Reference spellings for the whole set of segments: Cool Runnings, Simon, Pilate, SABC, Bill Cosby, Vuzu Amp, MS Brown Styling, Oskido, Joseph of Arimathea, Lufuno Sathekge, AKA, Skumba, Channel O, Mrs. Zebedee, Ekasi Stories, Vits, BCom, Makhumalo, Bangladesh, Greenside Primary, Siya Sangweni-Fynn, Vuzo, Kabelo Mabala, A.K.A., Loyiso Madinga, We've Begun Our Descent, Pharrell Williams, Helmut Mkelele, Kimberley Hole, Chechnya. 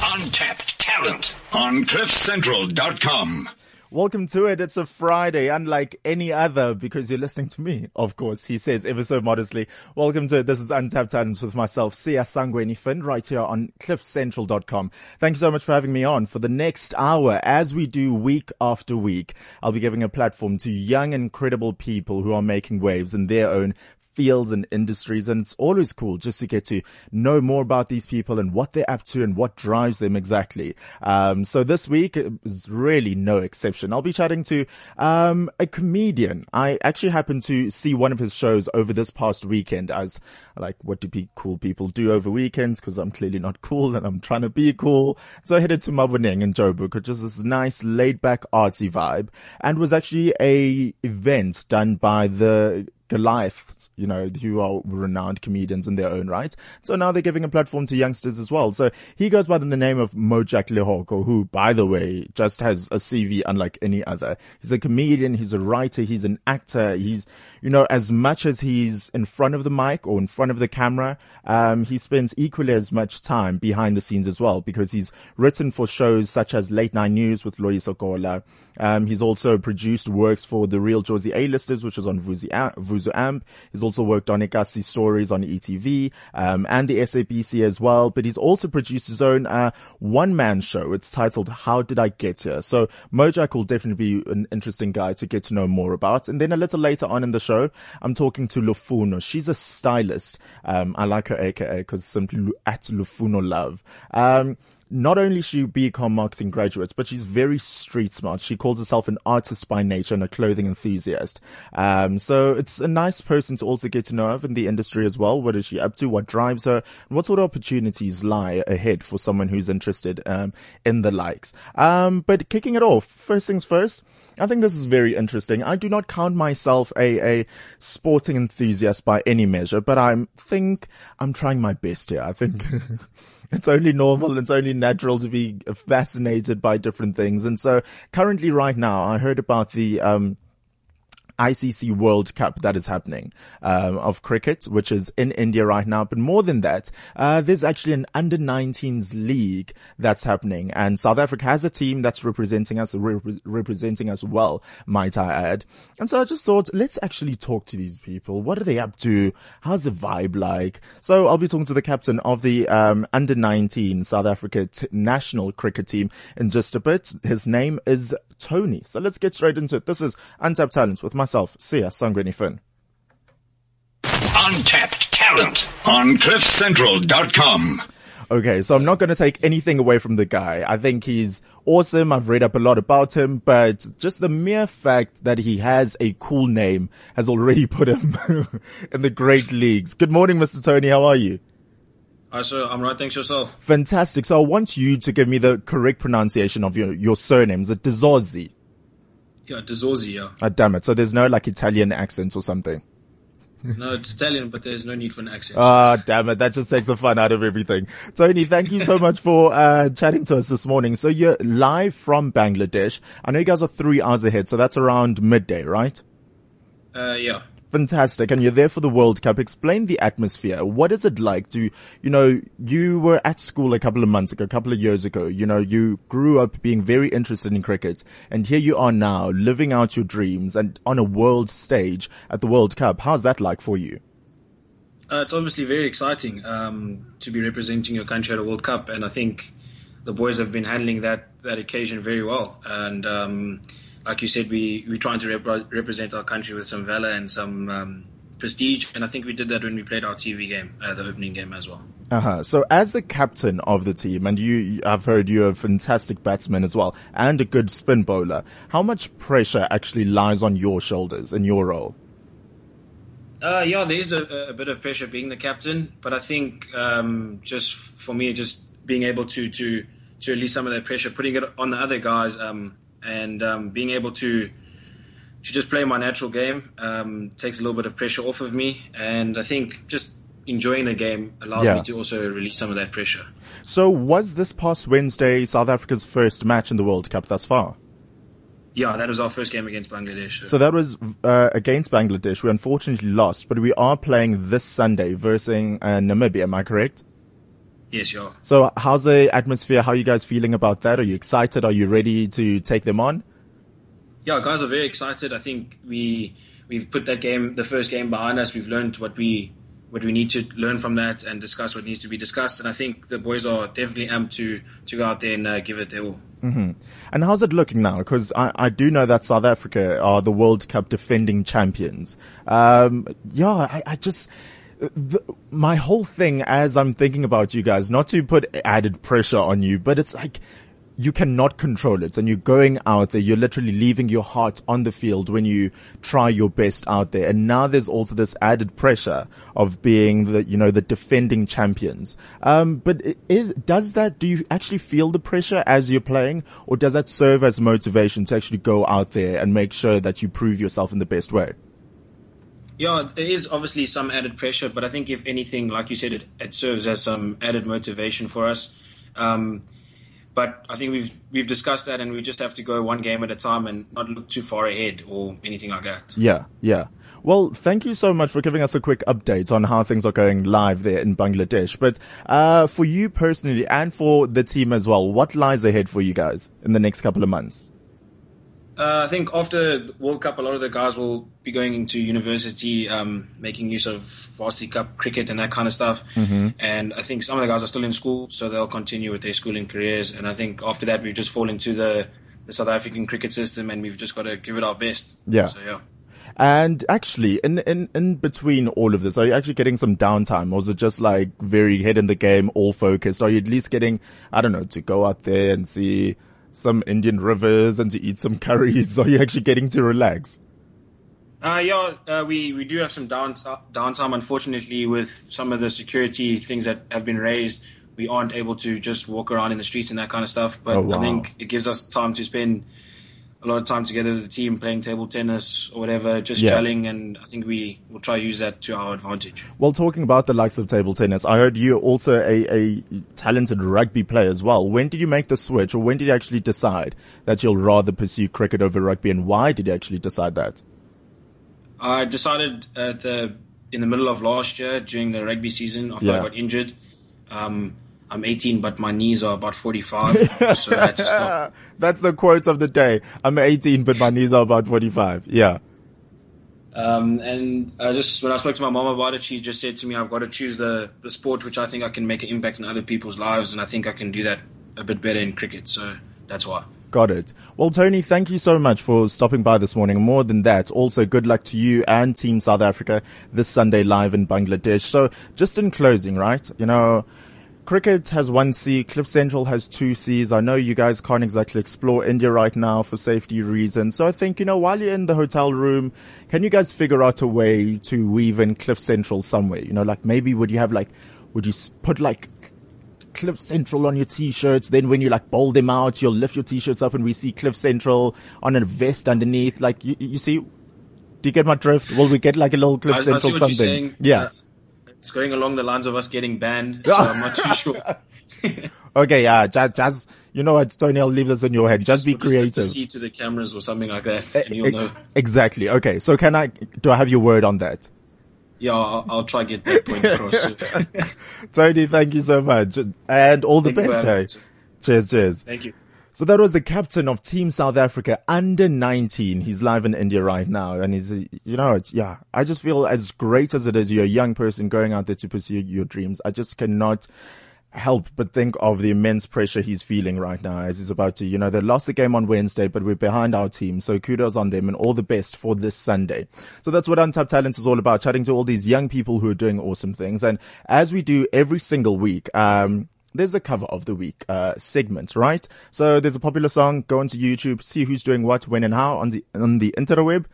Untapped talent on cliffcentral.com. Welcome to it. It's a Friday, unlike any other, because you're listening to me, of course, he says ever so modestly. Welcome to it. This is Untapped Talent with myself, Siya Sangweni-Fynn, right here on cliffcentral.com. Thank you so much for having me on for the next hour. As we do week after week, I'll be giving a platform to young, incredible people who are making waves in their own fields and industries, and it's always cool just to get to know more about these people and what they're up to and what drives them exactly. So this week is really no exception. I'll be chatting to a comedian. I actually happened to see one of his shows over this past weekend. I was like, what do cool people do over weekends? Because I'm clearly not cool and I'm trying to be cool. So I headed to Maboneng in Joburg, which is this nice laid-back artsy vibe, and was actually a event done by the Goliath, who are renowned comedians in their own right. So now they're giving a platform to youngsters as well. So he goes by the name of Mojak Lehoko, who, by the way, just has a CV unlike any other. He's a comedian, he's a writer, he's an actor, he's, as much as he's in front of the mic or in front of the camera, he spends equally as much time behind the scenes as well, because he's written for shows such as Late Night News with Loyiso Gola. He's also produced works for the Real Josie A-listers, which is on Vuzu Amp. He's also worked on Ekasi Stories on ETV, and the SABC as well. But he's also produced his own one-man show. It's titled How Did I Get Here? So Mojak will definitely be an interesting guy to get to know more about. And then a little later on in the show, I'm talking to Lufuno. She's a stylist. I like her A.K.A. because simply at Lufuno Love. Not only she BCom marketing graduates, but she's very street smart. She calls herself an artist by nature and a clothing enthusiast. So it's a nice person to also get to know of in the industry as well. What is she up to? What drives her? And what sort of opportunities lie ahead for someone who's interested in the likes? But kicking it off, first things first, I think this is very interesting. I do not count myself a sporting enthusiast by any measure, but I think I'm trying my best here. I think it's only normal. It's only natural to be fascinated by different things. And so currently right now, I heard about the ICC World Cup that is happening of cricket, which is in India right now. But more than that, there's actually an under-19s league that's happening, and South Africa has a team that's representing us well, might I add. And so I just thought, let's actually talk to these people. What are they up to? How's the vibe like? So I'll be talking to the captain of the under-19 South Africa national cricket team in just a bit. His name is Tony. So let's get straight into it. This is Untapped Talent with myself, Siya Sangweni-Fynn. Untapped Talent on cliffcentral.com. Okay, so I'm not going to take anything away from the guy. I think he's awesome. I've read up a lot about him, but just the mere fact that he has a cool name has already put him in the great leagues. Good morning, Mr. Tony. How are you? Hi, sir. I'm right. Thanks, yourself. Fantastic. So I want you to give me the correct pronunciation of your surname. Is it De Zorzi? Yeah, De Zorzi, yeah. Oh, damn it. So there's no Italian accent or something? No, it's Italian, but there's no need for an accent. Ah, damn it. That just takes the fun out of everything. Tony, thank you so much for chatting to us this morning. So you're live from Bangladesh. I know you guys are 3 hours ahead, so that's around midday, right? Yeah. Fantastic. And you're there for the World Cup. Explain the atmosphere. What is it like to, you were at school a couple of years ago. You grew up being very interested in cricket, and here you are now living out your dreams and on a world stage at the World Cup. How's that like for you? It's obviously very exciting, to be representing your country at a World Cup. And I think the boys have been handling that occasion very well. And, like you said, we're trying to represent our country with some valor and some prestige. And I think we did that when we played our TV game, the opening game as well. Uh-huh. So as the captain of the team, and I've heard you're a fantastic batsman as well and a good spin bowler, how much pressure actually lies on your shoulders in your role? Yeah, there is a bit of pressure being the captain. But I think just for me, just being able to release some of that pressure, putting it on the other guys, and being able to just play my natural game takes a little bit of pressure off of me, and I think just enjoying the game allows me to also release some of that pressure. So was this past Wednesday South Africa's first match in the World Cup thus far? Yeah, that was our first game against Bangladesh. So that was against Bangladesh. We unfortunately lost, but we are playing this Sunday versus Namibia, am I correct? Yes, you are. So how's the atmosphere? How are you guys feeling about that? Are you excited? Are you ready to take them on? Yeah, guys are very excited. I think we've put that game, the first game, behind us. We've learned what we need to learn from that and discuss what needs to be discussed. And I think the boys are definitely amped to go out there and give it their all. Mm-hmm. And how's it looking now? Because I do know that South Africa are the World Cup defending champions. My whole thing as I'm thinking about you guys, not to put added pressure on you, but it's like you cannot control it. And you're going out there, you're literally leaving your heart on the field when you try your best out there. And now there's also this added pressure of being the defending champions. But do you actually feel the pressure as you're playing, or does that serve as motivation to actually go out there and make sure that you prove yourself in the best way? Yeah, there is obviously some added pressure, but I think if anything, like you said, it serves as some added motivation for us. But I think we've discussed that, and we just have to go one game at a time and not look too far ahead or anything like that. Yeah. Well, thank you so much for giving us a quick update on how things are going live there in Bangladesh. But for you personally and for the team as well, what lies ahead for you guys in the next couple of months? I think after the World Cup, a lot of the guys will be going into university, making use of Varsity Cup cricket and that kind of stuff. Mm-hmm. And I think some of the guys are still in school, so they'll continue with their schooling careers. And I think after that, we've just fallen into the South African cricket system, and we've just got to give it our best. Yeah. So, yeah. And actually, in between all of this, are you actually getting some downtime, or is it just like very head in the game, all focused? Are you at least getting, I don't know, to go out there and see some Indian rivers and to eat some curries? Are you actually getting to relax? We do have some downtime. Unfortunately, with some of the security things that have been raised, we aren't able to just walk around in the streets and that kind of stuff. But I think it gives us time to spend a lot of time together as a team, playing table tennis or whatever, just gelling, and I think we will try to use that to our advantage. Well, talking about the likes of table tennis, I heard you're also a talented rugby player as well. When did you make the switch, or when did you actually decide that you'll rather pursue cricket over rugby, and why did you actually decide that? I decided in the middle of last year during the rugby season after I got injured. I'm 18, but my knees are about 45. So I had to stop. That's the quote of the day. I'm 18, but my knees are about 45. Yeah. And when I spoke to my mom about it, she just said to me, I've got to choose the sport which I think I can make an impact in other people's lives. And I think I can do that a bit better in cricket. So that's why. Got it. Well, Tony, thank you so much for stopping by this morning. More than that, also good luck to you and Team South Africa this Sunday live in Bangladesh. So just in closing, right? Cricket has 1C, Cliff Central has 2Cs. I know you guys can't exactly explore India right now for safety reasons. So I think, while you're in the hotel room, can you guys figure out a way to weave in Cliff Central somewhere? Maybe would you put Cliff Central on your t-shirts? Then when you bowl them out, you'll lift your t-shirts up and we see Cliff Central on a vest underneath. You see, do you get my drift? Will we get a little Cliff Central something? Yeah. It's going along the lines of us getting banned, so I'm not too sure. Okay, yeah, just you know what, Tony, I'll leave this in your head. Just be creative. Just see to the cameras or something like that, and you'll know. Exactly. Okay, so do I have your word on that? Yeah, I'll try to get that point across. Tony, thank you so much, and all the best. Hey, cheers. Thank you. So that was the captain of Team South Africa under 19. He's live in India right now. And he's, I just feel as great as it is. You're a young person going out there to pursue your dreams. I just cannot help but think of the immense pressure he's feeling right now as he's about to, they lost the game on Wednesday, but we're behind our team. So kudos on them and all the best for this Sunday. So that's what Untapped Talent is all about, chatting to all these young people who are doing awesome things. And as we do every single week, there's a cover of the week segment, right? So there's a popular song. Go onto YouTube, see who's doing what, when, and how on the interweb.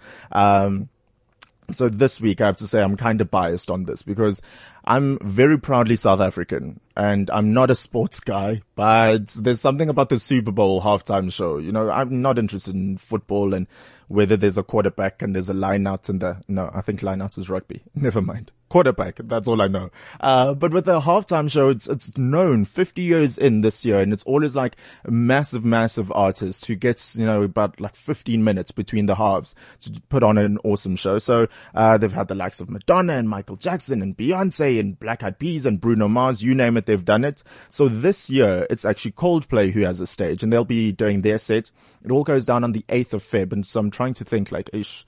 So this week, I have to say I'm kind of biased on this because I'm very proudly South African and I'm not a sports guy, but there's something about the Super Bowl halftime show. I'm not interested in football and whether there's a quarterback and there's a line out and I think line out is rugby. Never mind. quarterback. That's all I know. But with the halftime show, it's known 50 years in this year, and it's always like massive artists who gets, you know, about like 15 minutes between the halves to put on an awesome show. So, they've had the likes of Madonna and Michael Jackson and Beyonce and Black Eyed Peas and Bruno Mars, you name it, they've done it. So this year, it's actually Coldplay who has a stage, and they'll be doing their set. It all goes down on the 8th of Feb. And so I'm trying to think like, 8th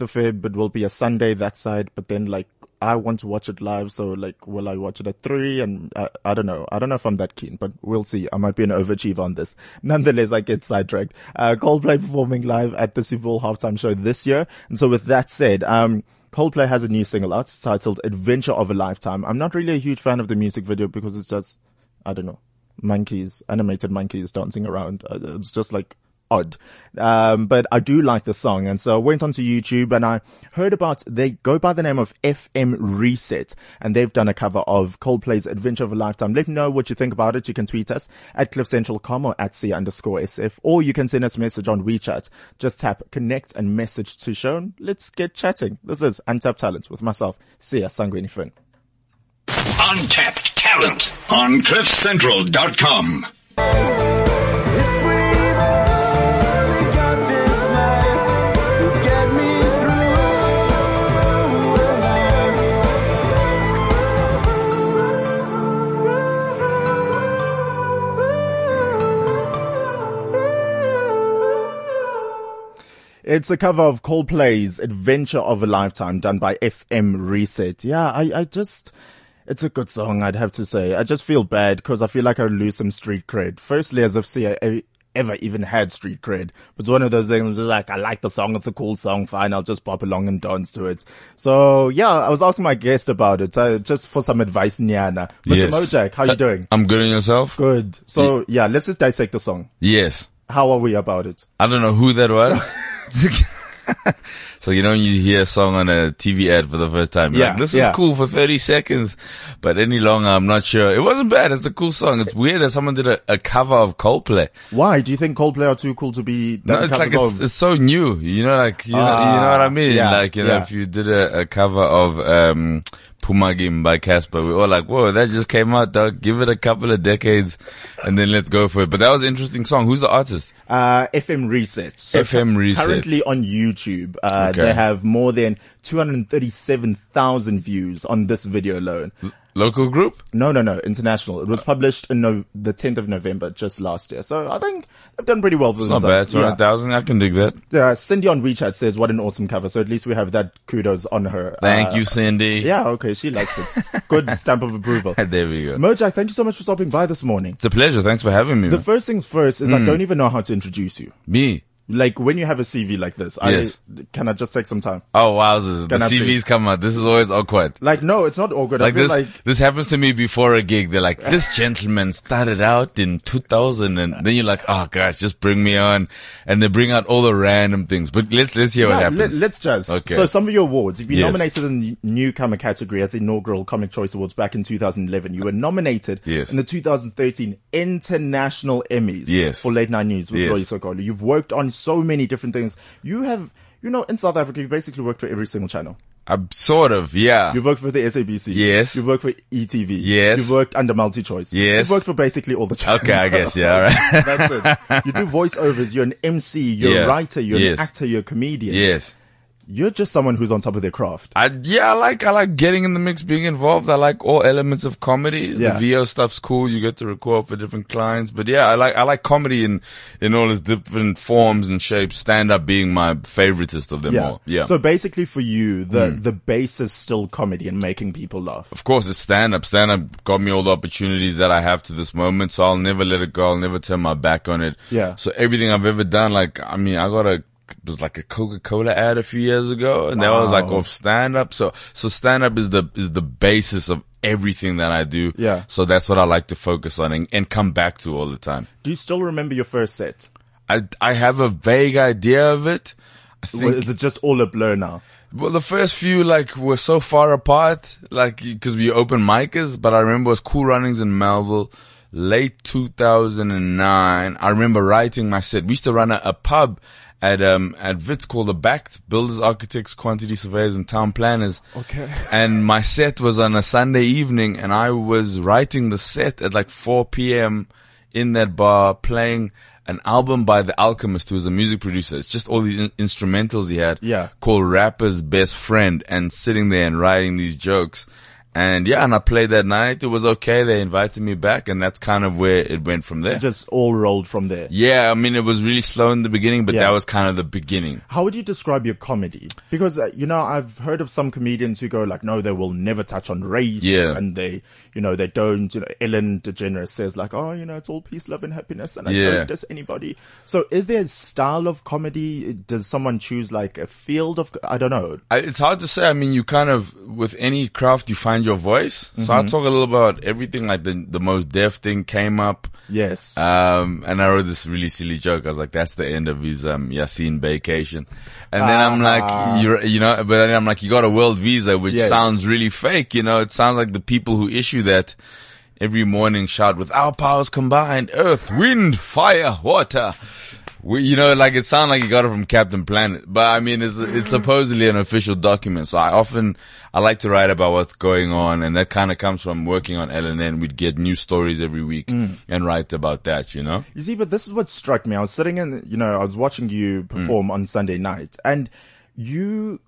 of Feb, it will be a Sunday that side, but then like, I want to watch it live. So like, will I watch it at 3? And I don't know. I don't know if I'm that keen, but we'll see. I might be an overachiever on this. Nonetheless, I get sidetracked. Coldplay performing live at the Super Bowl halftime show this year. And so with that said, Coldplay has a new single out. It's titled Adventure of a Lifetime. I'm not really a huge fan of the music video because it's just, I don't know, monkeys, animated monkeys dancing around. It's just like odd. But I do like the song. And so I went onto YouTube and I heard about, they go by the name of FM Reset, and they've done a cover of Coldplay's Adventure of a Lifetime. Let me know what you think about it. You can tweet us at cliffcentral.com or at @C_SF, or you can send us a message on WeChat. Just tap connect and message to shown. Let's get chatting. This is Untapped Talent with myself, Siya Sangweni-Fynn. Untapped Talent on cliffcentral.com. It's a cover of Coldplay's Adventure of a Lifetime done by FM Reset. Yeah, I just, it's a good song, I'd have to say. I just feel bad because I feel like I lose some street cred. Firstly, as if I ever even had street cred. But it's one of those things like, I like the song, it's a cool song, fine, I'll just pop along and dance to it. So yeah, I was asking my guest about it, just for some advice, Nyana. But yes. Mojak, how you doing? I'm good, and yourself? Good. So yeah, let's just dissect the song. Yes. How are we about it? I don't know who that was. So you know when you hear a song on a TV ad for the first time, you're like, this is cool for 30 seconds, but any longer I'm not sure. It wasn't bad, it's a cool song. It's weird that someone did a cover of Coldplay. Why? Do you think Coldplay are too cool to be done? No, it's like it's so new, you know, like you know what I mean? Yeah, like, you know, if you did a cover of Pumagim by Casper, we're all like, whoa, that just came out, dog. Give it a couple of decades and then let's go for it. But that was an interesting song. Who's the artist? FM Reset. So FM Reset. Currently on YouTube, okay. They have more than 237,000 views on this video alone. Local group? No, international. It was published in the 10th of November, just last year. So I think they've done pretty well for themselves. Not bad, 200,000, I can dig that. Yeah, Cindy on WeChat says, what an awesome cover. So at least we have that kudos on her. Thank you, Cindy. Yeah, okay, she likes it. Good stamp of approval. There we go. Mojak, thank you so much for stopping by this morning. It's a pleasure, thanks for having me. The first things first is I don't even know how to introduce you. Me? Like, when you have a CV like this, yes. Can I just take some time? Oh, wowzers. The CVs come out. This is always awkward. Like, no, it's not awkward. Like, I feel this happens to me before a gig. They're like, this gentleman started out in 2000. And then you're like, oh, gosh, just bring me on. And they bring out all the random things. But let's hear what happens. Let's just. Okay. So some of your awards. You've been nominated in the newcomer category at the inaugural Comic Choice Awards back in 2011. You were nominated in the 2013 International Emmys for Late Night News with Loyiso Gola. You've worked on so many different things. You have, you know, in South Africa, you basically worked for every single channel. Sort of, yeah. You've worked for the SABC. Yes. You've worked for ETV. Yes. You've worked under multi-choice. Yes. You've worked for basically all the channels. Okay, I guess, yeah, all right. That's it. You do voiceovers, you're an MC, you're a writer, you're an actor, you're a comedian. Yes. You're just someone who's on top of their craft. I like getting in the mix, being involved. I like all elements of comedy. Yeah. The VO stuff's cool. You get to record for different clients. But yeah, I like comedy in all its different forms and shapes. Stand up being my favoritist of them all. Yeah. So basically for you, the base is still comedy and making people laugh. Of course, it's stand up. Stand up got me all the opportunities that I have to this moment. So I'll never let it go. I'll never turn my back on it. Yeah. So everything I've ever done, like, I mean, it was like a Coca-Cola ad a few years ago, and that was like off stand-up. So stand-up is the basis of everything that I do. Yeah. So that's what I like to focus on and come back to all the time. Do you still remember your first set? I have a vague idea of it. I think, is it just all a blur now? Well, the first few, like, were so far apart, like, because we open micers, but I remember it was Cool Runnings in Melville. late 2009, I remember writing my set. We used to run a pub at Vits called the Backed Builders Architects Quantity Surveyors and Town Planners. Okay. And my set was on a Sunday evening, and I was writing the set at like 4 p.m. in that bar, playing an album by the Alchemist, who was a music producer. It's just all these instrumentals he had, called Rapper's Best Friend, and sitting there and writing these jokes. And yeah, and I played that night. It was okay. They invited me back, and that's kind of where it went from there. It just all rolled from there. Yeah, I mean, it was really slow in the beginning, but that was kind of the beginning. How would you describe your comedy? Because, you know, I've heard of some comedians who go like, no, they will never touch on race. Yeah. And they, you know, they don't, you know, Ellen DeGeneres says like, oh, you know, it's all peace, love and happiness, and I don't diss anybody. So is there a style of comedy? Does someone choose like a field of, I don't know. It's hard to say. I mean, you kind of, with any craft, you find your voice. So I talk a little about everything, like the most deaf thing came up. Yes. And I wrote this really silly joke. I was like, that's the end of his Yasin vacation. And then I'm like, you know, but then I'm like, you got a world visa, which sounds really fake. You know, it sounds like the people who issue that every morning shout, with our powers combined, earth, wind, fire, water. We, you know, like it sounded like you got it from Captain Planet, but I mean, it's supposedly an official document. So I like to write about what's going on, and that kind of comes from working on LNN. We'd get new stories every week and write about that, you know? You see, but this is what struck me. I was sitting in, you know, I was watching you perform on Sunday night, and you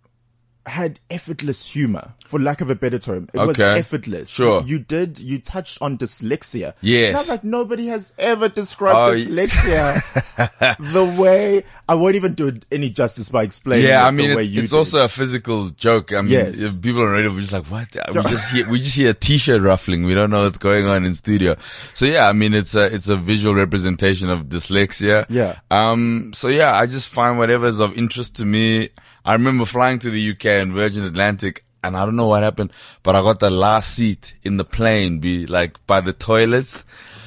had effortless humor, for lack of a better term. It was effortless. Sure. You touched on dyslexia. Yes. And I was like, nobody has ever described dyslexia the way, I won't even do it any justice by explaining it. Yeah, I mean, it's also a physical joke. I mean, if people on radio were just like, what? We just hear a t-shirt ruffling. We don't know what's going on in studio. So yeah, I mean, it's a visual representation of dyslexia. Yeah. So yeah, I just find whatever is of interest to me. I remember flying to the UK and Virgin Atlantic, and I don't know what happened, but I got the last seat in the plane by the toilets.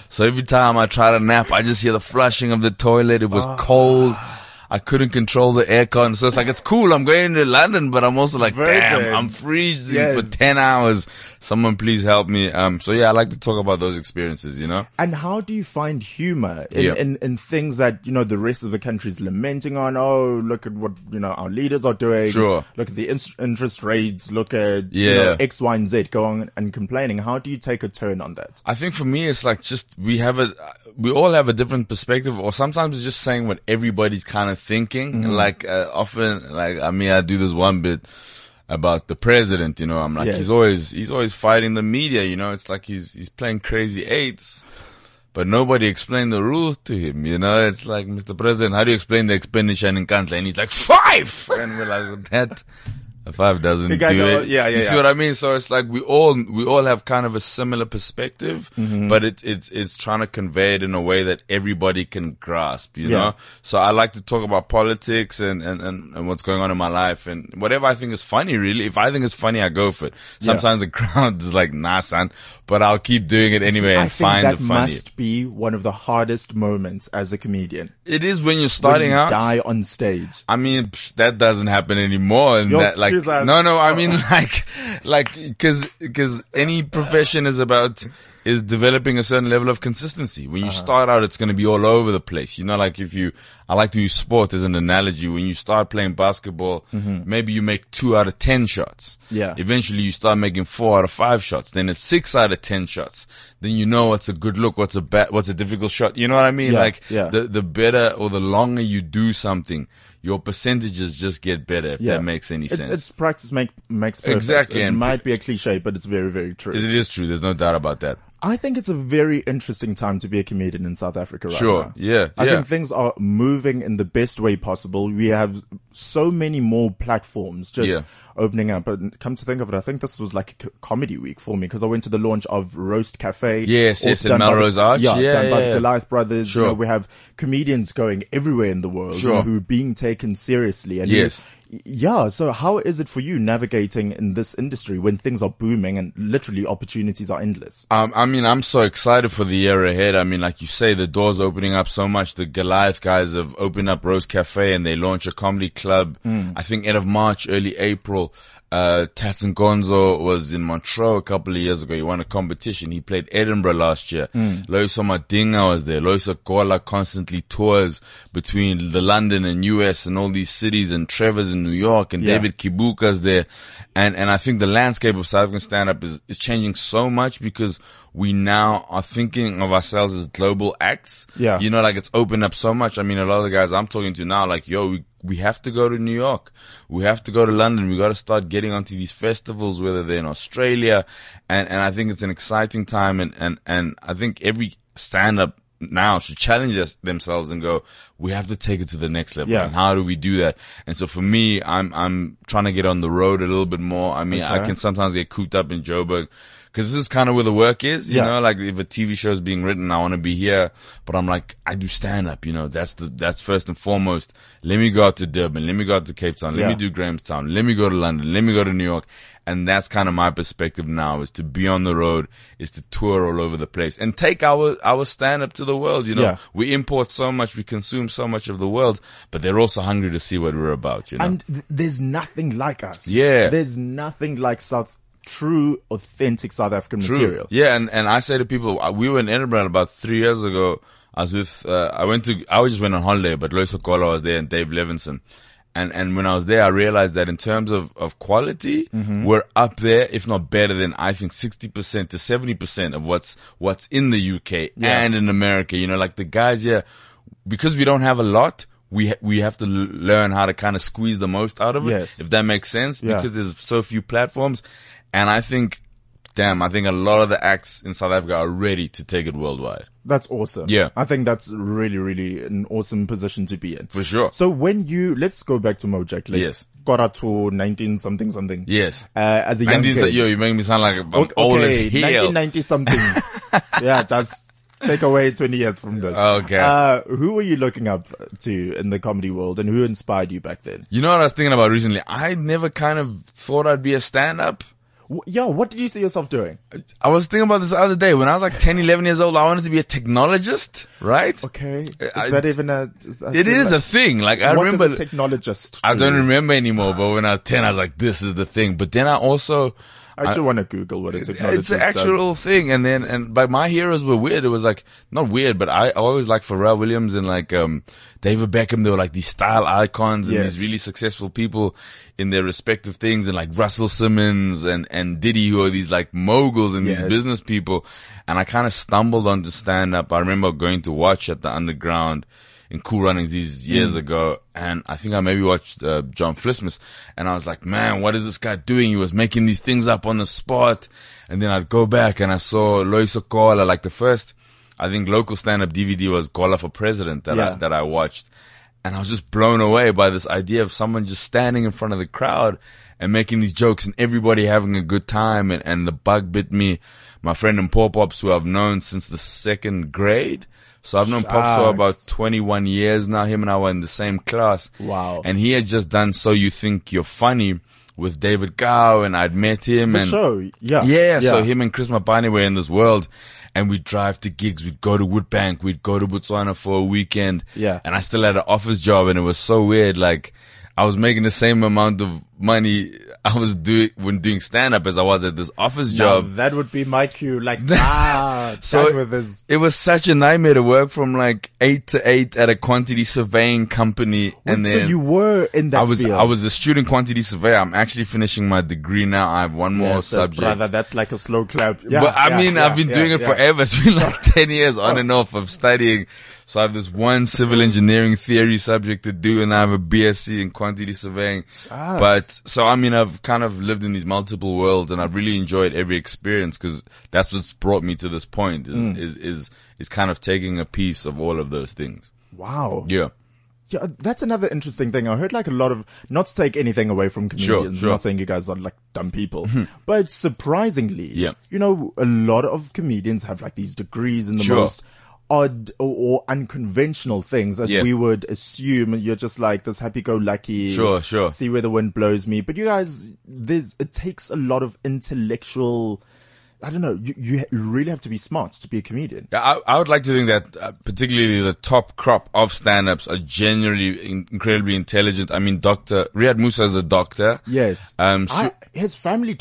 So every time I try to nap, I just hear the flushing of the toilet. It was cold. I couldn't control the aircon. So it's like, it's cool, I'm going to London, but I'm also like, damn, I'm freezing for 10 hours. Someone please help me. So yeah, I like to talk about those experiences, you know? And how do you find humor in things that, you know, the rest of the country's lamenting on? Oh, look at what, you know, our leaders are doing. Sure. Look at the interest rates. Look at, you know, X, Y, and Z going and complaining. How do you take a turn on that? I think for me, it's like just, we all have a different perspective, or sometimes it's just saying what everybody's kind of thinking, like often, like I mean, I do this one bit about the president. You know, I'm like, he's always fighting the media. You know, it's like he's playing crazy eights, but nobody explained the rules to him. You know, it's like, Mr. President, how do you explain the expenditure in Nkandla? And he's like, 5, and we're like, that. A 5 doesn't do it. You see what I mean? So it's like we all have kind of a similar perspective, but it's trying to convey it in a way that everybody can grasp, you know? So I like to talk about politics and what's going on in my life, and whatever I think is funny, really. If I think it's funny, I go for it. Sometimes the crowd is like, nah, son, but I'll keep doing it anyway and find the funny. I think that must be one of the hardest moments as a comedian. It is when you're starting out. Die on stage. I mean, that doesn't happen anymore. And that, like, no, I mean, like, cause any profession is developing a certain level of consistency. When you start out, it's going to be all over the place. You know, like I like to use sport as an analogy. When you start playing basketball, maybe you make 2 out of 10 shots. Yeah. Eventually you start making 4 out of 5 shots. Then it's 6 out of 10 shots. Then you know what's a good look, what's a difficult shot. You know what I mean? The better or the longer you do something, your percentages just get better, if that makes any sense. It's practice makes perfect. Exactly. It might be a cliche, but it's very, very true. It is true. There's no doubt about that. I think it's a very interesting time to be a comedian in South Africa right now. I think things are moving in the best way possible. We have so many more platforms just opening up. But come to think of it, I think this was like a comedy week for me, because I went to the launch of Roast Cafe. Yes, in Melrose Arch. Done by the Goliath brothers. Sure. You know, we have comedians going everywhere in the world who are being taken seriously. And Yeah. So how is it for you navigating in this industry when things are booming and literally opportunities are endless? I mean, I'm so excited for the year ahead. I mean, like you say, the door's opening up so much. The Goliath guys have opened up Rose Cafe and they launch a comedy club. I think end of March, early April. Tats and Gonzo was in Montreux a couple of years ago. He won a competition. He played Edinburgh last year. Loyiso Madinga was there. Loyiso Gola constantly tours between the London and US and all these cities, and Trevor's in New York, and David Kibuka's there. And I think the landscape of South African stand-up is changing so much because we now are thinking of ourselves as global acts. Yeah. You know, like it's opened up so much. I mean, a lot of the guys I'm talking to now, like, yo, we have to go to New York. We have to go to London. We got to start getting onto these festivals, whether they're in Australia. And I think it's an exciting time. And I think every stand-up now should challenge themselves and go, we have to take it to the next level. Yeah. And how do we do that? And so for me, I'm trying to get on the road a little bit more. I mean, okay. I can sometimes get cooped up in Joburg, because this is kind of where the work is, you know, like if a TV show is being written, I want to be here, but I'm like, I do stand up, you know, that's first and foremost. Let me go out to Durban. Let me go out to Cape Town. Let me do Grahamstown. Let me go to London. Let me go to New York. And that's kind of my perspective now, is to be on the road, is to tour all over the place and take our stand up to the world. You know, we import so much. We consume so much of the world, but they're also hungry to see what we're about, you know, and there's nothing like us. Yeah. There's nothing like true, authentic South African material. Yeah, and I say to people, we were in Edinburgh about 3 years ago. I was with, I just went on holiday, but Loyiso Gola was there and Dave Levinson. And when I was there, I realized that in terms of quality, we're up there, if not better than, I think, 60% to 70% of what's in the UK and in America. You know, like the guys here, because we don't have a lot, we have to learn how to kind of squeeze the most out of it, if that makes sense, because there's so few platforms. And I think, I think a lot of the acts in South Africa are ready to take it worldwide. That's awesome. Yeah. I think that's really, really an awesome position to be in. For sure. So when let's go back to Mojak. Like, got out to 19 something something. Yes. As a young kid. Yo, you make me sound like I'm old as hell. 1990 something. Yeah, just take away 20 years from this. Okay. Who were you looking up to in the comedy world, and who inspired you back then? You know what I was thinking about recently? I never kind of thought I'd be a stand-up. Yeah, what did you see yourself doing? I was thinking about this the other day. When I was like 10, 11 years old, I wanted to be a technologist, right? Okay. It is a thing. Like, I remember. What is a technologist? I don't remember anymore, but when I was 10, I was like, this is the thing. But then I also. I just want to Google what a technologist is. It's an actual thing. But my heroes were weird. It was like, not weird, but I always like Pharrell Williams and like, David Beckham. They were like these style icons and these really successful people in their respective things, and like Russell Simmons and Diddy, who are these like moguls and these business people. And I kind of stumbled onto stand up. I remember going to watch at the Underground in Cool Runnings these years ago, and I think I maybe watched John Flissmas, and I was like, man, what is this guy doing? He was making these things up on the spot. And then I'd go back and I saw Loyiso Gola, like the first, I think, local stand-up DVD was Gola for President that I watched. And I was just blown away by this idea of someone just standing in front of the crowd and making these jokes and everybody having a good time. And the bug bit me. My friend in Paw Pops, who I've known since the second grade. So I've known Popso about 21 years now. Him and I were in the same class. Wow. And he had just done So You Think You're Funny with David Gow, and I'd met him. So him and Chris Mabani were in this world, and we'd drive to gigs. We'd go to Woodbank. We'd go to Botswana for a weekend. Yeah. And I still had an office job, and it was so weird. Like, I was making the same amount of money I was doing stand up as I was at this office job. No, that would be my cue. Like, it was such a nightmare to work from like 8 to 8 at a quantity surveying company. So you were in that field. I was a student quantity surveyor. I'm actually finishing my degree now. I have one more subject. Brother, that's like a slow clap. Yeah, but I've been doing it forever. It's been like 10 years on and off of studying. So I have this one civil engineering theory subject to do, and I have a BSc in quantity surveying. So, I mean, I've kind of lived in these multiple worlds, and I've really enjoyed every experience, because that's what's brought me to this point is kind of taking a piece of all of those things. Wow. Yeah. Yeah. That's another interesting thing. I heard like a lot of, not to take anything away from comedians. Sure. I'm not saying you guys are like dumb people, but surprisingly, you know, a lot of comedians have like these degrees and the most odd or unconventional things as we would assume. You're just like this happy-go-lucky, sure, see where the wind blows me. But you guys, it takes a lot of intellectual, I don't know, you really have to be smart to be a comedian. I would like to think that particularly the top crop of stand-ups are generally incredibly intelligent. I mean, Riyad Musa is a doctor. Yes. His family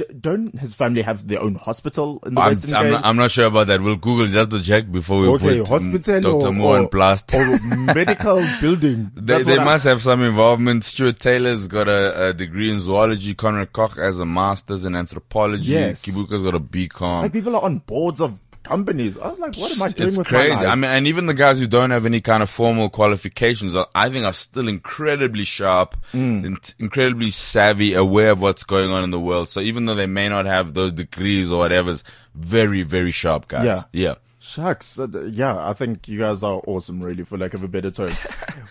have their own hospital in the Western Cape? I'm not sure about that. We'll Google just to check before we put hospital Dr. Moore and Blast. Or medical building. They must have some involvement. Stuart Taylor's got a degree in zoology. Conrad Koch has a master's in anthropology. Yes. Kibuka's got a BCom. Like, people are on boards of companies. I was like, what am I doing with my life? It's crazy. I mean, and even the guys who don't have any kind of formal qualifications, I think, are still incredibly sharp, incredibly savvy, aware of what's going on in the world. So even though they may not have those degrees or whatever's, very, very sharp guys. Yeah. Shucks. I think you guys are awesome, really, for lack of a better term.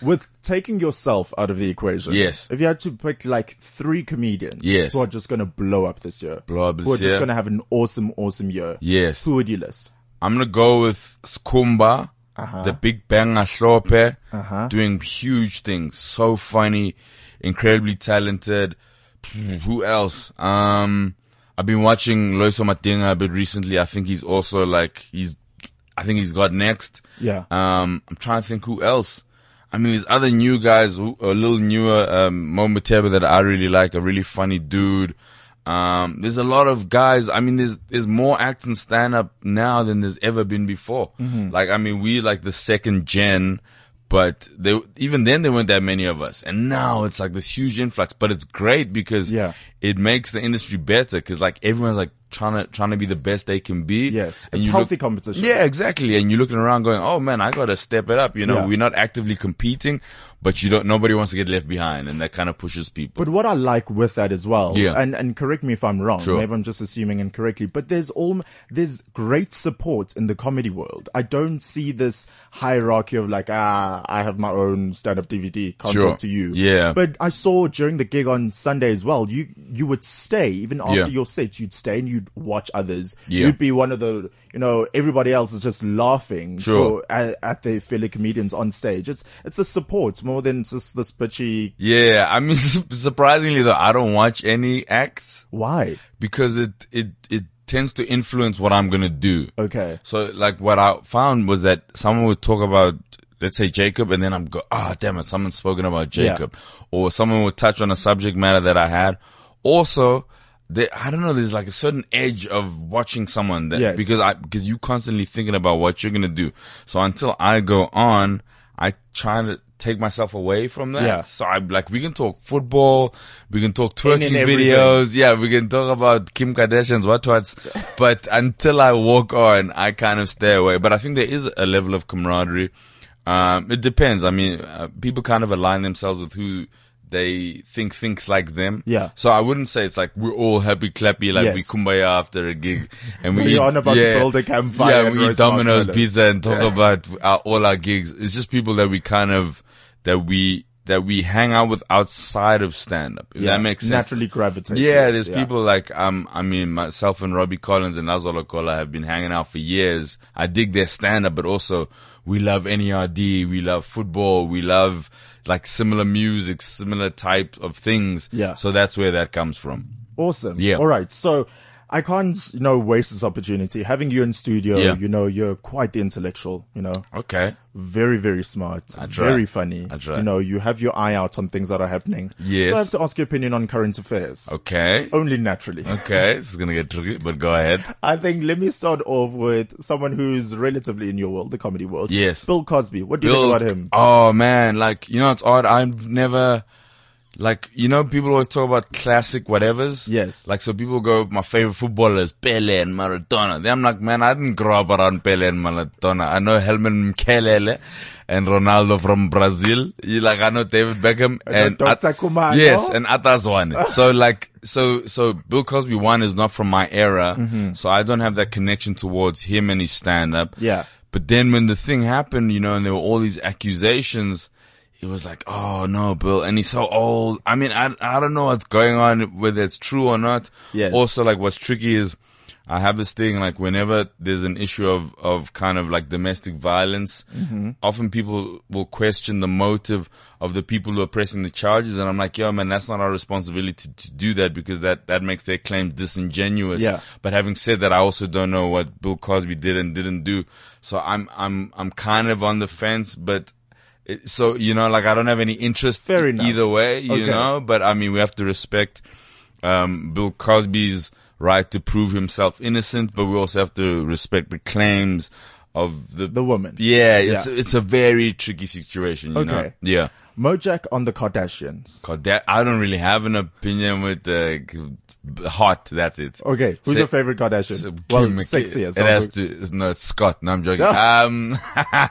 With taking yourself out of the equation. Yes. If you had to pick like three comedians. Yes. Who are just going to blow up this year. Who are just going to have an awesome year. Yes. Who would you list? I'm going to go with Skumba. Uh-huh. The Big Bang Ahlope. Uh-huh. Doing huge things. So funny. Incredibly talented. Who else? I've been watching Loyiso Madinga a bit recently. I think he's also like, I think he's got next. Yeah. I'm trying to think who else. I mean, there's other new guys who are a little newer. Mo Muteba, that I really like, a really funny dude. There's a lot of guys. I mean, there's more act and stand up now than there's ever been before. Mm-hmm. Like, I mean, we like the second gen, but even then there weren't that many of us. And now it's like this huge influx, but it's great because it makes the industry better. Cause like everyone's like, trying to be the best they can be. Yes. And it's healthy competition. Yeah, exactly. And you're looking around going, oh man, I got to step it up. You know, we're not actively competing, but nobody wants to get left behind. And that kind of pushes people. But what I like with that as well. Yeah. And correct me if I'm wrong. Sure. Maybe I'm just assuming incorrectly, but there's great support in the comedy world. I don't see this hierarchy of like, I have my own stand-up DVD. Can't talk to you. Yeah. But I saw during the gig on Sunday as well, you would stay even after your set, you'd stay and you'd watch others. Yeah. You'd be one of the, everybody else is just laughing at their fellow comedians on stage. It's the support more than just this bitchy. Yeah. I mean, surprisingly though, I don't watch any acts. Why? Because it tends to influence what I'm going to do. Okay. So like what I found was that someone would talk about, let's say Jacob, and then I'm go, damn it, someone's spoken about Jacob. Yeah. Or someone would touch on a subject matter that I had. Also, I don't know, there's like a certain edge of watching someone that, because you constantly thinking about what you're going to do. So until I go on, I try to take myself away from that. Yeah. So I'm like, we can talk football, we can talk twerking videos. Yeah. We can talk about Kim Kardashian's what's, but until I walk on, I kind of stay away. But I think there is a level of camaraderie. It depends. I mean, people kind of align themselves with who they think thinks like them. Yeah. So I wouldn't say it's like we're all happy clappy like we kumbaya after a gig and we are about to build a campfire. Yeah, we eat Domino's pizza and talk about all our gigs. It's just people that we kind of that we hang out with outside of stand up. If that makes sense. Naturally gravitate. Yeah, there's people like I mean myself and Robbie Collins and Loyiso Gola have been hanging out for years. I dig their stand up, but also we love NERD, we love football, we love like similar music, similar type of things. Yeah. So that's where that comes from. Awesome. Yeah. All right. So I can't, waste this opportunity. Having you in studio, you're quite the intellectual, Okay. Very, very smart. I try. Very funny. I try. You have your eye out on things that are happening. Yes. So I have to ask your opinion on current affairs. Okay. Only naturally. Okay. This is going to get tricky, but go ahead. I think let me start off with someone who's relatively in your world, the comedy world. Yes. Bill Cosby. What do you think about him? Oh man. Like, it's odd. I've never, like, people always talk about classic whatevers. Yes. Like, so people go, my favorite footballers, Pele and Maradona. Then I'm like, man, I didn't grow up around Pele and Maradona. I know Helmut Mkelele and Ronaldo from Brazil. I know David Beckham and Dr. Kumano. Yes, and Atazwane. So like, so Bill Cosby one is not from my era. Mm-hmm. So I don't have that connection towards him and his stand up. Yeah. But then when the thing happened, and there were all these accusations, it was like, oh no, Bill, and he's so old. I mean, I don't know what's going on, whether it's true or not. Yes. Also, like, what's tricky is I have this thing, like, whenever there's an issue of kind of like domestic violence, mm-hmm. often people will question the motive of the people who are pressing the charges. And I'm like, yo, man, that's not our responsibility to do that, because that makes their claim disingenuous. Yeah. But having said that, I also don't know what Bill Cosby did and didn't do. So I'm kind of on the fence, but so, you know, like, I don't have any interest either way, you know, but I mean, we have to respect, Bill Cosby's right to prove himself innocent, but we also have to respect the claims of the woman. Yeah, it's a very tricky situation, you know? Yeah. Mojak on the Kardashians. I don't really have an opinion with the hot. That's it. Okay. Who's your favorite Kardashian? Well, sexiest. It has to, no, it's Scott. No, I'm joking. Yeah.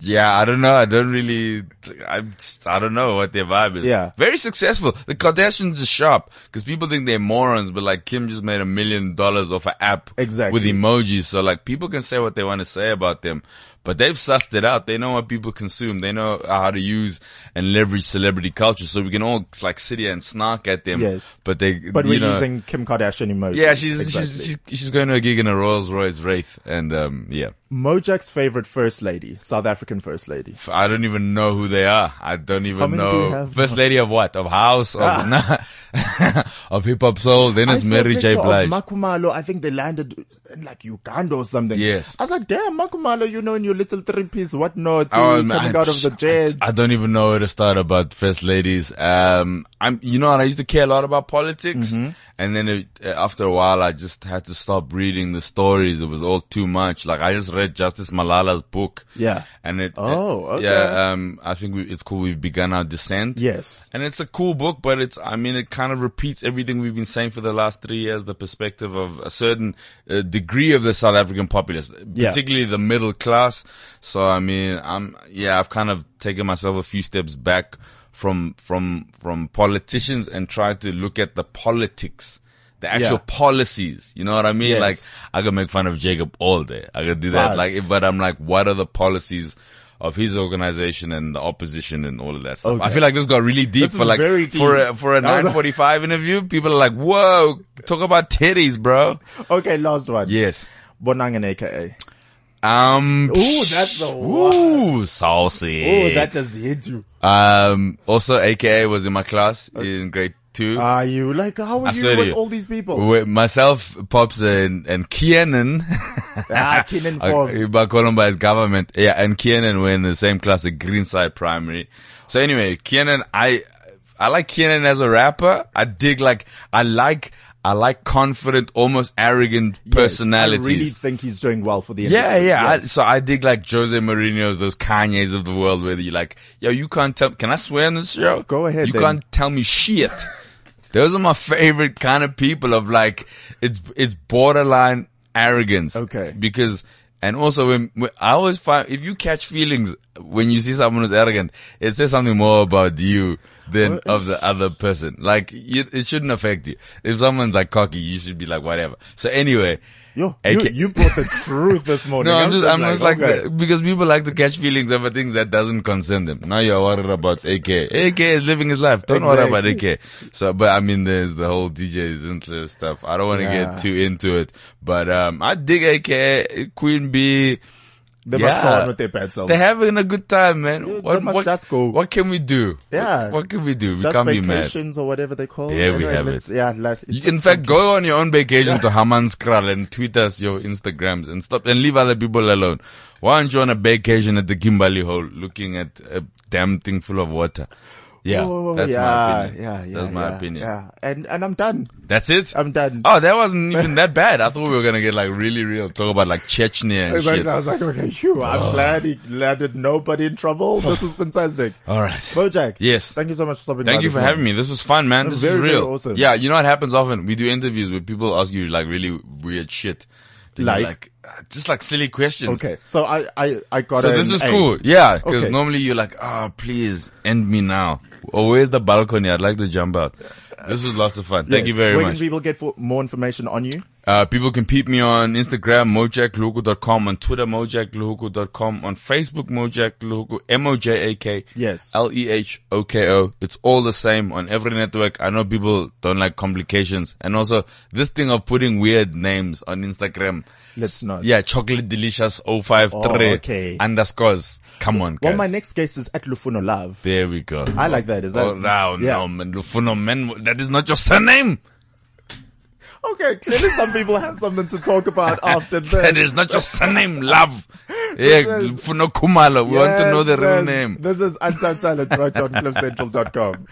Yeah, I don't know. I don't really, I don't know what their vibe is. Yeah. Very successful. The Kardashians are sharp because people think they're morons, but like Kim just made $1 million off an app with emojis. So like people can say what they want to say about them. But they've sussed it out. They know what people consume. They know how to use and leverage celebrity culture. So we can all like sit here and snark at them. Yes. But we're using Kim Kardashian emojis. Yeah, she's going to a gig in a Rolls Royce Wraith, and yeah. Mojak's favorite first lady, South African first lady. I don't even know who they are. I don't even know. Do you have? First lady of what? Of house? Of hip hop soul? Then it's Mary J. Blige. Of Makhumalo, I think they landed in like Uganda or something. Yes. I was like, damn, Makhumalo, you know, in your little 3-piece whatnot, coming out of the jet. I don't even know where to start about first ladies. You know, I used to care a lot about politics, mm-hmm. and then after a while, I just had to stop reading the stories. It was all too much. Like, I just read Justice Malala's book. Yeah. And I think it's called We've Begun Our Descent. Yes. And it's a cool book, but it kind of repeats everything we've been saying for the last 3 years, the perspective of a certain degree of the South African populace, particularly the middle class. So, I mean, I've kind of taken myself a few steps back from politicians and try to look at the politics, the actual policies. You know what I mean? Yes. Like, I could make fun of Jacob all day. I could do that. But I'm like, what are the policies of his organization and the opposition and all of that stuff? Okay. I feel like this got really deep deep. For a 9:45 interview. People are like, whoa, talk about titties, bro. Okay. Last one. Yes. Bonang and AKA. Ooh, that's the one. Ooh, saucy. Ooh, that just hit you. Also AKA was in my class in grade 2. Are you like, how are you with all these people? With myself, Pops, and Kianen. Kianen I call him by his government. Yeah, and Kianen were in the same class at Greenside Primary. So anyway, Kianen, I like Kianen as a rapper. I dig, like, I like confident, almost arrogant personalities. I really think he's doing well for the industry. Yeah. Yes. So I dig like Jose Mourinho's, those Kanye's of the world, where you're like, yo, you can't tell, can I swear on this show? Go ahead. You can't tell me shit. Those are my favorite kind of people, of like, it's borderline arrogance. Okay. Because, and also when I always find, if you catch feelings when you see someone who's arrogant, it says something more about you than of the other person. Like, it shouldn't affect you. If someone's like cocky, you should be like, whatever. So anyway. Yo, you brought the truth this morning. No, I'm just like because people like to catch feelings over things that doesn't concern them. Now you're worried about A.K.A. A.K.A. is living his life. Don't worry about A.K.A. So, but I mean, there's the whole DJ's interest stuff. I don't want to get too into it, but, I dig A.K.A., Queen Bee. They must go on with their bad selves. They're having a good time, man. Yeah, they must just go. What can we do? Yeah. What can we do? We can't be mad. Vacations or whatever they call it. Yeah, we have it. Yeah, in fact, go on your own vacation to Hammanskraal and tweet us your Instagrams and stop and leave other people alone. Why aren't you on a vacation at the Kimberley Hole looking at a damn thing full of water? Yeah, my opinion. That's my opinion. Yeah, and I'm done. That's it? I'm done. Oh, that wasn't even that bad. I thought we were going to get like really real, talk about like Chechnya and shit. I was like, okay, I'm glad he landed nobody in trouble. This was fantastic. All right. Mojak. Yes. Thank you so much for stopping by. Thank you for having me. This was fun, man. This was real. Very awesome. Yeah, you know what happens often? We do interviews where people ask you like really weird shit. Just like silly questions. Okay. So I got it. So this was cool. Yeah. Cause normally you're like, please end me now. Or where's the balcony? I'd like to jump out. This was lots of fun. Thank you very much. Where can people get more information on you? People can peep me on Instagram, mojaklehoko.com, on Twitter, mojaklehoko.com, on Facebook, mojaklehoko, M-O-J-A-K, yes, L-E-H-O-K-O. It's all the same on every network. I know people don't like complications. And also, this thing of putting weird names on Instagram. Let's not. Yeah, chocolate delicious 053 underscores. Come on, guys. Well, my next case is at Lufuno Love. There we go. I like that. Is that? Oh, no, man. Lufuno, man, that is not your surname. Okay, clearly some people have something to talk about after this. That is not your surname, love. Yeah, Lufuno Kumalo. We want to know the real name. This is Untapped Talent right on cliffcentral.com.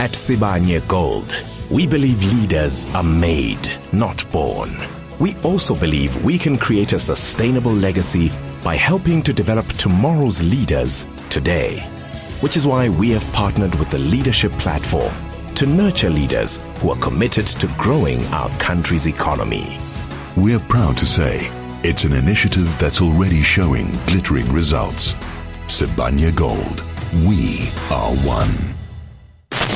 At Sibanye Gold, we believe leaders are made, not born. We also believe we can create a sustainable legacy by helping to develop tomorrow's leaders today, which is why we have partnered with the Leadership Platform to nurture leaders who are committed to growing our country's economy. We're proud to say it's an initiative that's already showing glittering results. Sibanye Gold, we are one.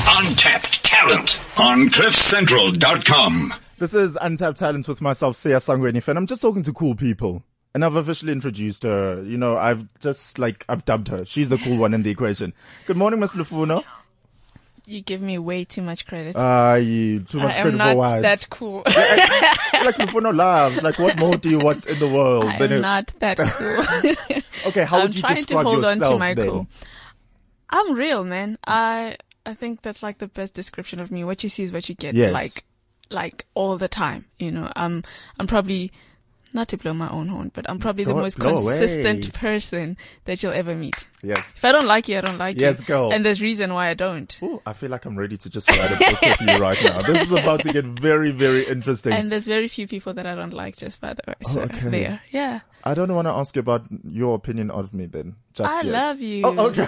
Untapped Talent on cliffcentral.com. This is Untapped Talent with myself, Siya Sangweni-Fynn. I'm just talking to cool people. And I've officially introduced her. You know, I've dubbed her. She's the cool one in the equation. Good morning, Miss Lufuno. You give me way too much credit. Too much credit for what? I am not that cool. Like Lufuno loves. Like, what more do you want in the world? I'm not that cool. Okay, how would you describe yourself then? I'm trying to hold on to my cool. I'm real, man. I think that's like the best description of me. What you see is what you get. Yes. Like all the time. You know, I'm probably, not to blow my own horn, but I'm probably the most consistent person that you'll ever meet. Yes. If I don't like you, I don't like you. Yes, girl. And there's reason why I don't. Ooh, I feel like I'm ready to just write a book with you right now. This is about to get very, very interesting. And there's very few people that I don't like, just by the way. So there. Yeah. I don't want to ask you about your opinion of me then. I love you. Oh, okay.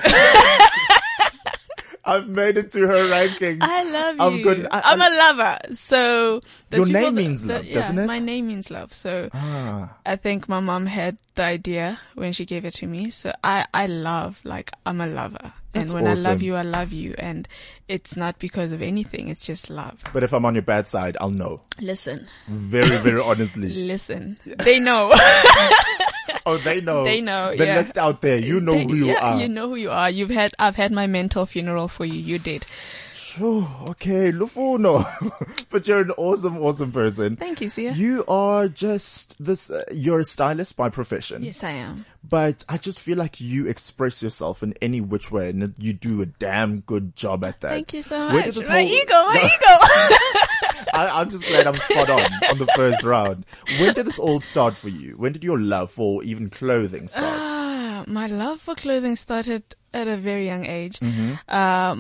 I've made it to her rankings. I love you. I'm a lover. So your name means love, doesn't it? My name means love. So I think my mom had the idea when she gave it to me. So I love, like, I'm a lover. That's and when awesome. I love you. And it's not because of anything. It's just love. But if I'm on your bad side, I'll know. Listen. Very, very honestly. Listen. Yeah. They know. Oh, they know. They know. The list out there. You know who you are. You know who you are. I've had my mental funeral for you. You did. Sure. Okay. Lufuno. But you're an awesome, awesome person. Thank you, Siya. You are just this, you're a stylist by profession. Yes, I am. But I just feel like you express yourself in any which way and you do a damn good job at that. Thank you so much. Where did this my ego. I'm just glad I'm spot on the first round. When did this all start for you? When did your love for even clothing start? My love for clothing started at a very young age. Mm-hmm.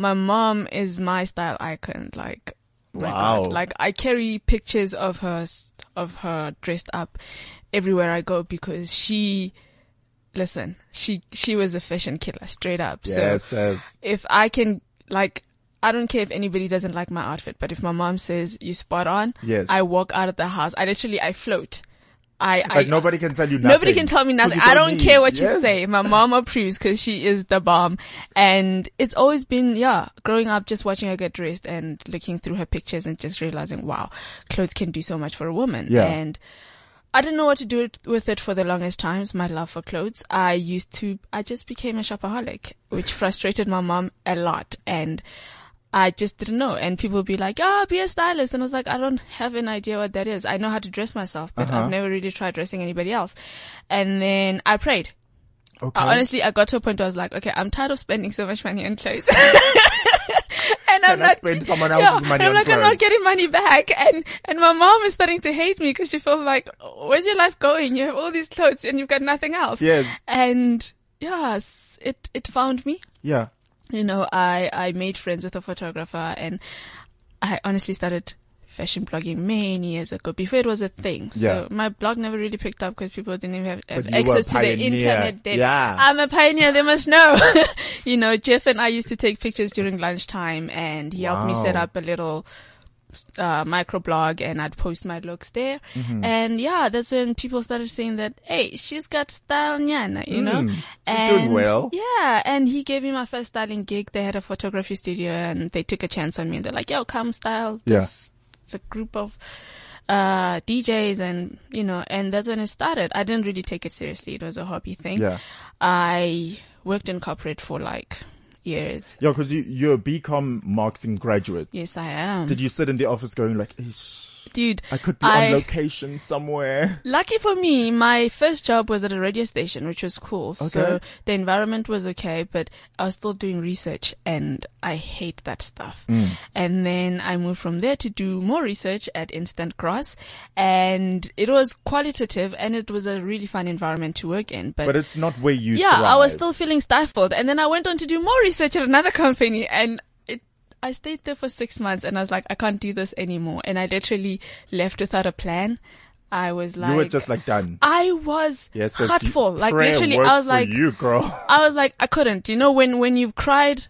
My mom is my style icon. Like, wow. God. Like, I carry pictures of her dressed up everywhere I go because she was a fashion killer straight up. Yes, so if I can, like, I don't care if anybody doesn't like my outfit, but if my mom says you spot on, I walk out of the house. I float. Nobody can tell you nothing. Nobody can tell me nothing. I don't care what you say. My mom approves because she is the bomb. And it's always been, growing up, just watching her get dressed and looking through her pictures and just realizing, wow, clothes can do so much for a woman. Yeah. And I didn't know what to do with it for the longest times, my love for clothes. I just became a shopaholic, which frustrated my mom a lot. And I just didn't know. And people would be like, be a stylist. And I was like, I don't have an idea what that is. I know how to dress myself, but I've never really tried dressing anybody else. And then I prayed. Okay. Honestly, I got to a point where I was like, okay, I'm tired of spending so much money on clothes. And spend someone else's money on clothes. I'm not getting money back. And my mom is starting to hate me because she feels like, where's your life going? You have all these clothes and you've got nothing else. Yes. And it found me. Yeah. You know, I made friends with a photographer and I honestly started fashion blogging many years ago before it was a thing. So my blog never really picked up because people didn't even have access to the internet then. Yeah. I'm a pioneer. They must know. You know, Jeff and I used to take pictures during lunchtime and he helped me set up a little micro blog and I'd post my looks there. Mm-hmm. And that's when people started saying that, hey, she's got style nyana, you know? She's doing well. Yeah. And he gave me my first styling gig. They had a photography studio and they took a chance on me and they're like, yo, come style. It's a group of DJs and, you know, and that's when it started. I didn't really take it seriously. It was a hobby thing. Yeah. I worked in corporate for like years. Yeah, because you're a BCom marketing graduate. Yes, I am. Did you sit in the office going like, dude, I could be on location somewhere? Lucky for me, my first job was at a radio station, which was cool. Okay. So the environment was okay, but I was still doing research and I hate that stuff. Mm. And then I moved from there to do more research at Instant Grass, and it was qualitative and it was a really fun environment to work in. But it's not where you thrive. I was still feeling stifled. And then I went on to do more research at another company, and I stayed there for 6 months and I was like, I can't do this anymore. And I literally left without a plan. I was like, you were just like done. I was hurtful. Like literally, I was like, you, girl. I was like, I couldn't. You know, when you've cried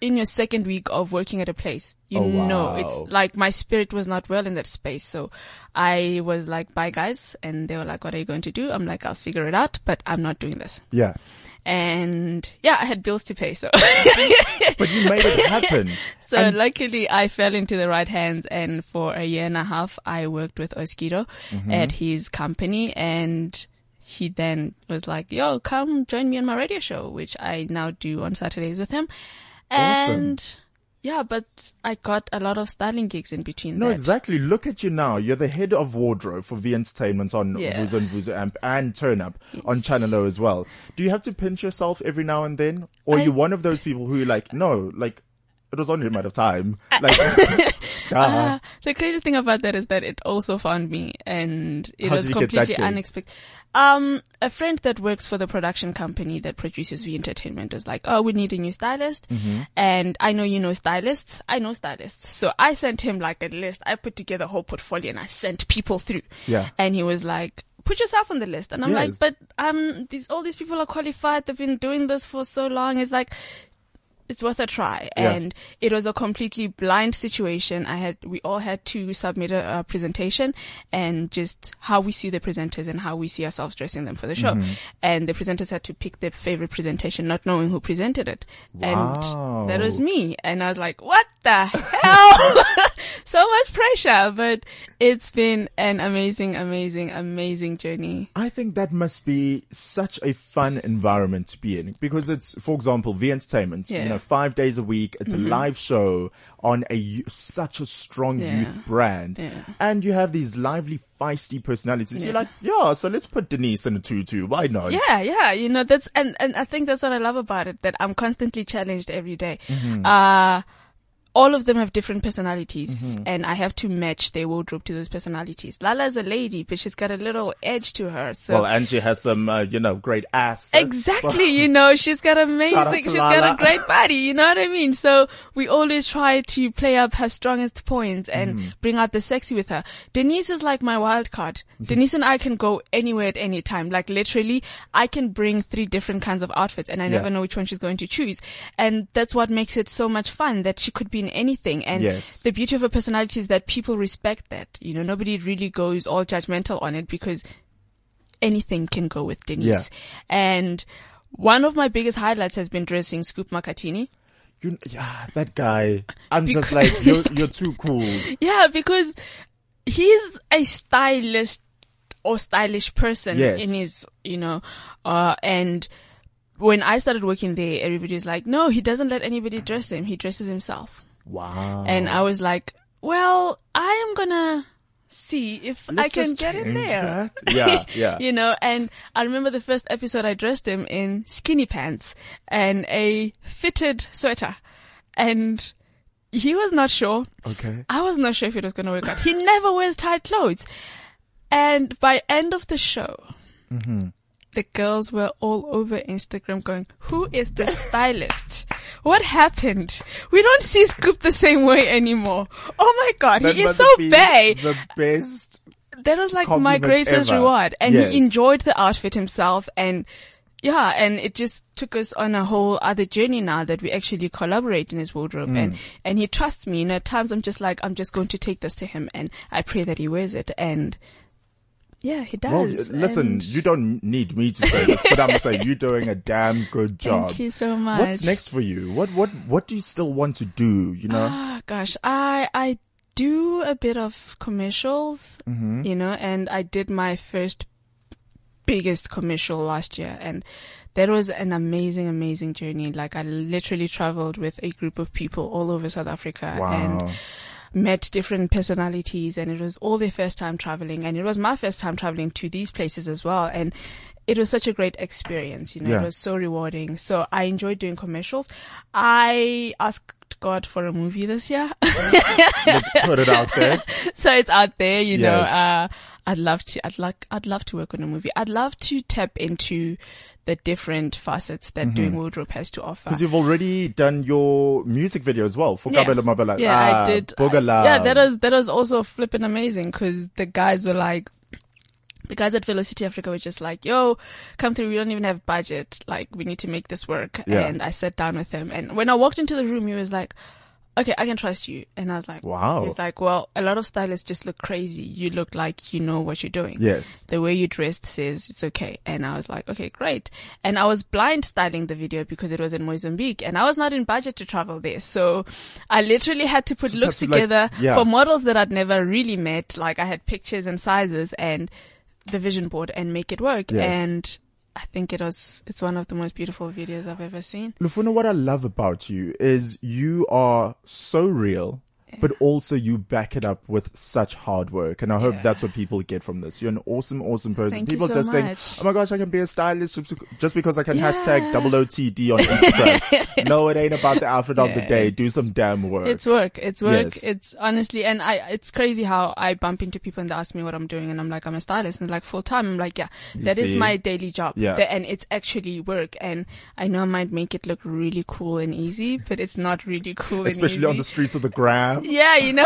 in your second week of working at a place, you know, it's like my spirit was not well in that space. So I was like, bye guys. And they were like, what are you going to do? I'm like, I'll figure it out, but I'm not doing this. Yeah. And yeah, I had bills to pay, so. But you made it happen. So luckily I fell into the right hands, and for a year and a half I worked with Oskido at his company, and he then was like, yo, come join me on my radio show, which I now do on Saturdays with him. And awesome. Yeah, but I got a lot of styling gigs in between. No, exactly. Look at you now. You're the head of wardrobe for V Entertainment on Vuzo and Vuzu Amp and Turn Up on Channel O as well. Do you have to pinch yourself every now and then? Or are you one of those people who you're like, no, like, it was only a matter of time. Like, the crazy thing about that is that it also found me, and it was completely unexpected. A friend that works for the production company that produces V Entertainment is like, oh, we need a new stylist. Mm-hmm. And I know you know stylists. I know stylists. So I sent him like a list. I put together a whole portfolio and I sent people through. Yeah. And he was like, put yourself on the list. And I'm like, but all these people are qualified. They've been doing this for so long. It's like, it's worth a try. And it was a completely blind situation. We all had to submit a presentation and just how we see the presenters and how we see ourselves dressing them for the show. Mm-hmm. And the presenters had to pick their favorite presentation, not knowing who presented it. Wow. And that was me. And I was like, what the hell? So much pressure, but it's been an amazing, amazing, amazing journey. I think that must be such a fun environment to be in, because it's, for example, V Entertainment, you know, 5 days a week. It's a live show on such a strong youth brand. Yeah. And you have these lively, feisty personalities. Yeah. You're like, so let's put Denise in a tutu. Why not? Yeah. You know, that's, and I think that's what I love about it, that I'm constantly challenged every day. Mm-hmm. All of them have different personalities, and I have to match their wardrobe to those personalities. Lala's a lady, but she's got a little edge to her. So. Well, and she has some, great ass. Exactly, you know, she's got a great body, you know what I mean? So we always try to play up her strongest points and bring out the sexy with her. Denise is like my wild card. Denise and I can go anywhere at any time. Like literally, I can bring three different kinds of outfits and I never know which one she's going to choose. And that's what makes it so much fun, that she could be in anything. And the beauty of her personality is that people respect that. You know, nobody really goes all judgmental on it, because anything can go with Denise. Yeah. And one of my biggest highlights has been dressing Scoop Makatini. That guy. Just like, you're too cool. Yeah, because he's a stylist or stylish person in his, and when I started working there, everybody's like, no, he doesn't let anybody dress him. He dresses himself. Wow. And I was like, well, I am gonna see if I can get in there. That. Yeah. You know, and I remember the first episode I dressed him in skinny pants and a fitted sweater. And he was not sure. Okay. I was not sure if it was gonna work out. He never wears tight clothes. And by end of the show, the girls were all over Instagram going, who is the stylist? What happened? We don't see Scoop the same way anymore. Oh my God. That he is so bae. The best. That was like my greatest reward. And he enjoyed the outfit himself. And and it just took us on a whole other journey now that we actually collaborate in his wardrobe. And he trusts me. And at times I'm just like, I'm just going to take this to him and I pray that he wears it. And yeah, he does. Well, listen, you don't need me to say this, but I'm saying you're doing a damn good job. Thank you so much. What's next for you? What do you still want to do? You know? Ah, gosh, I do a bit of commercials, you know, and I did my first biggest commercial last year, and that was an amazing, amazing journey. Like, I literally traveled with a group of people all over South Africa and met different personalities, and it was all their first time traveling, and it was my first time traveling to these places as well, and it was such a great experience, you know, it was so rewarding. So I enjoyed doing commercials. I asked God for a movie this year. Let's put it out there. So it's out there, you know, I'd love to work on a movie. I'd love to tap into the different facets that Doing Wardrobe has to offer. Because you've already done your music video as well for Kabelo Mabala. Yeah, I did. Bogala. Yeah, that was also flipping amazing, because the guys at Velocity Africa were just like, yo, come through, we don't even have budget. Like, we need to make this work. Yeah. And I sat down with him. And when I walked into the room, he was like, okay, I can trust you. And I was like, wow. He's like, well, a lot of stylists just look crazy. You look like you know what you're doing. Yes. The way you dressed says it's okay. And I was like, okay, great. And I was blind styling the video because it was in Mozambique and I was not in budget to travel there. So I literally had to put looks together for models that I'd never really met. Like, I had pictures and sizes and the vision board and make it work. Yes. And I think it's one of the most beautiful videos I've ever seen. Lufuno, what I love about you is you are so real, but also you back it up with such hard work. And I hope that's what people get from this. You're an awesome, awesome person. Thank people you so just much. Think, oh my gosh, I can be a stylist just because I can hashtag #OOTD on Instagram. No, it ain't about the outfit of the day. Do some damn work. It's work. It's work. Yes. It's honestly, and it's crazy how I bump into people and they ask me what I'm doing and I'm like, I'm a stylist, and they're like, full time. I'm like, that is my daily job. Yeah. And it's actually work. And I know I might make it look really cool and easy, but it's not really cool. Especially on the streets of the Gram. Yeah, you know,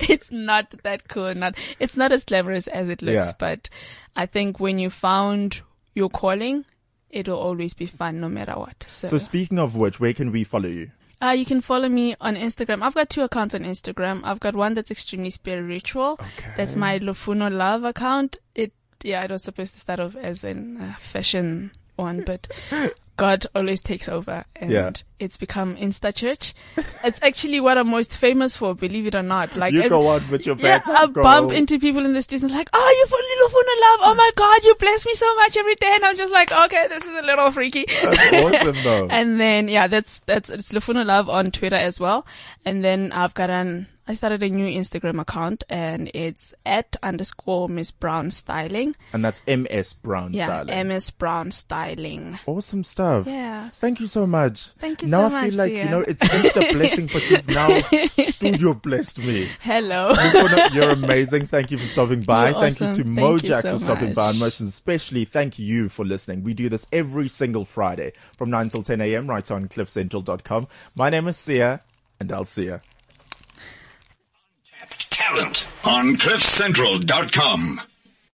it's not that cool. It's not as glamorous as it looks, but I think when you found your calling, it'll always be fun no matter what. So speaking of which, where can we follow you? You can follow me on Instagram. I've got two accounts on Instagram. I've got one that's extremely spiritual. Okay. That's my Lufuno Love account. It was supposed to start off as a fashion one, but God always takes over, and it's become Insta Church. It's actually what I'm most famous for, believe it or not. Like, you go on with your bets. Yeah, I bump into people in the streets and like, oh, you follow Lufuno Love. Oh my God, you bless me so much every day. And I'm just like, okay, this is a little freaky. That's awesome though. And then, it's Lufuno Love on Twitter as well. And then I've got I started a new Instagram account, and it's @_Miss Brown Styling. And that's MS Brown Styling. Yeah, MS Brown Styling. Awesome stuff. Yeah. Thank you so much. Thank you so much. Now I feel like, it's Insta blessing, but you've now studio blessed me. Hello. You're amazing. Thank you for stopping by. You're thank awesome. You to thank Mojak you so for stopping much. By. And most especially, thank you for listening. We do this every single Friday from 9 till 10 a.m. right on cliffcentral.com. My name is Siya, and I'll see you. Talent on cliffcentral.com.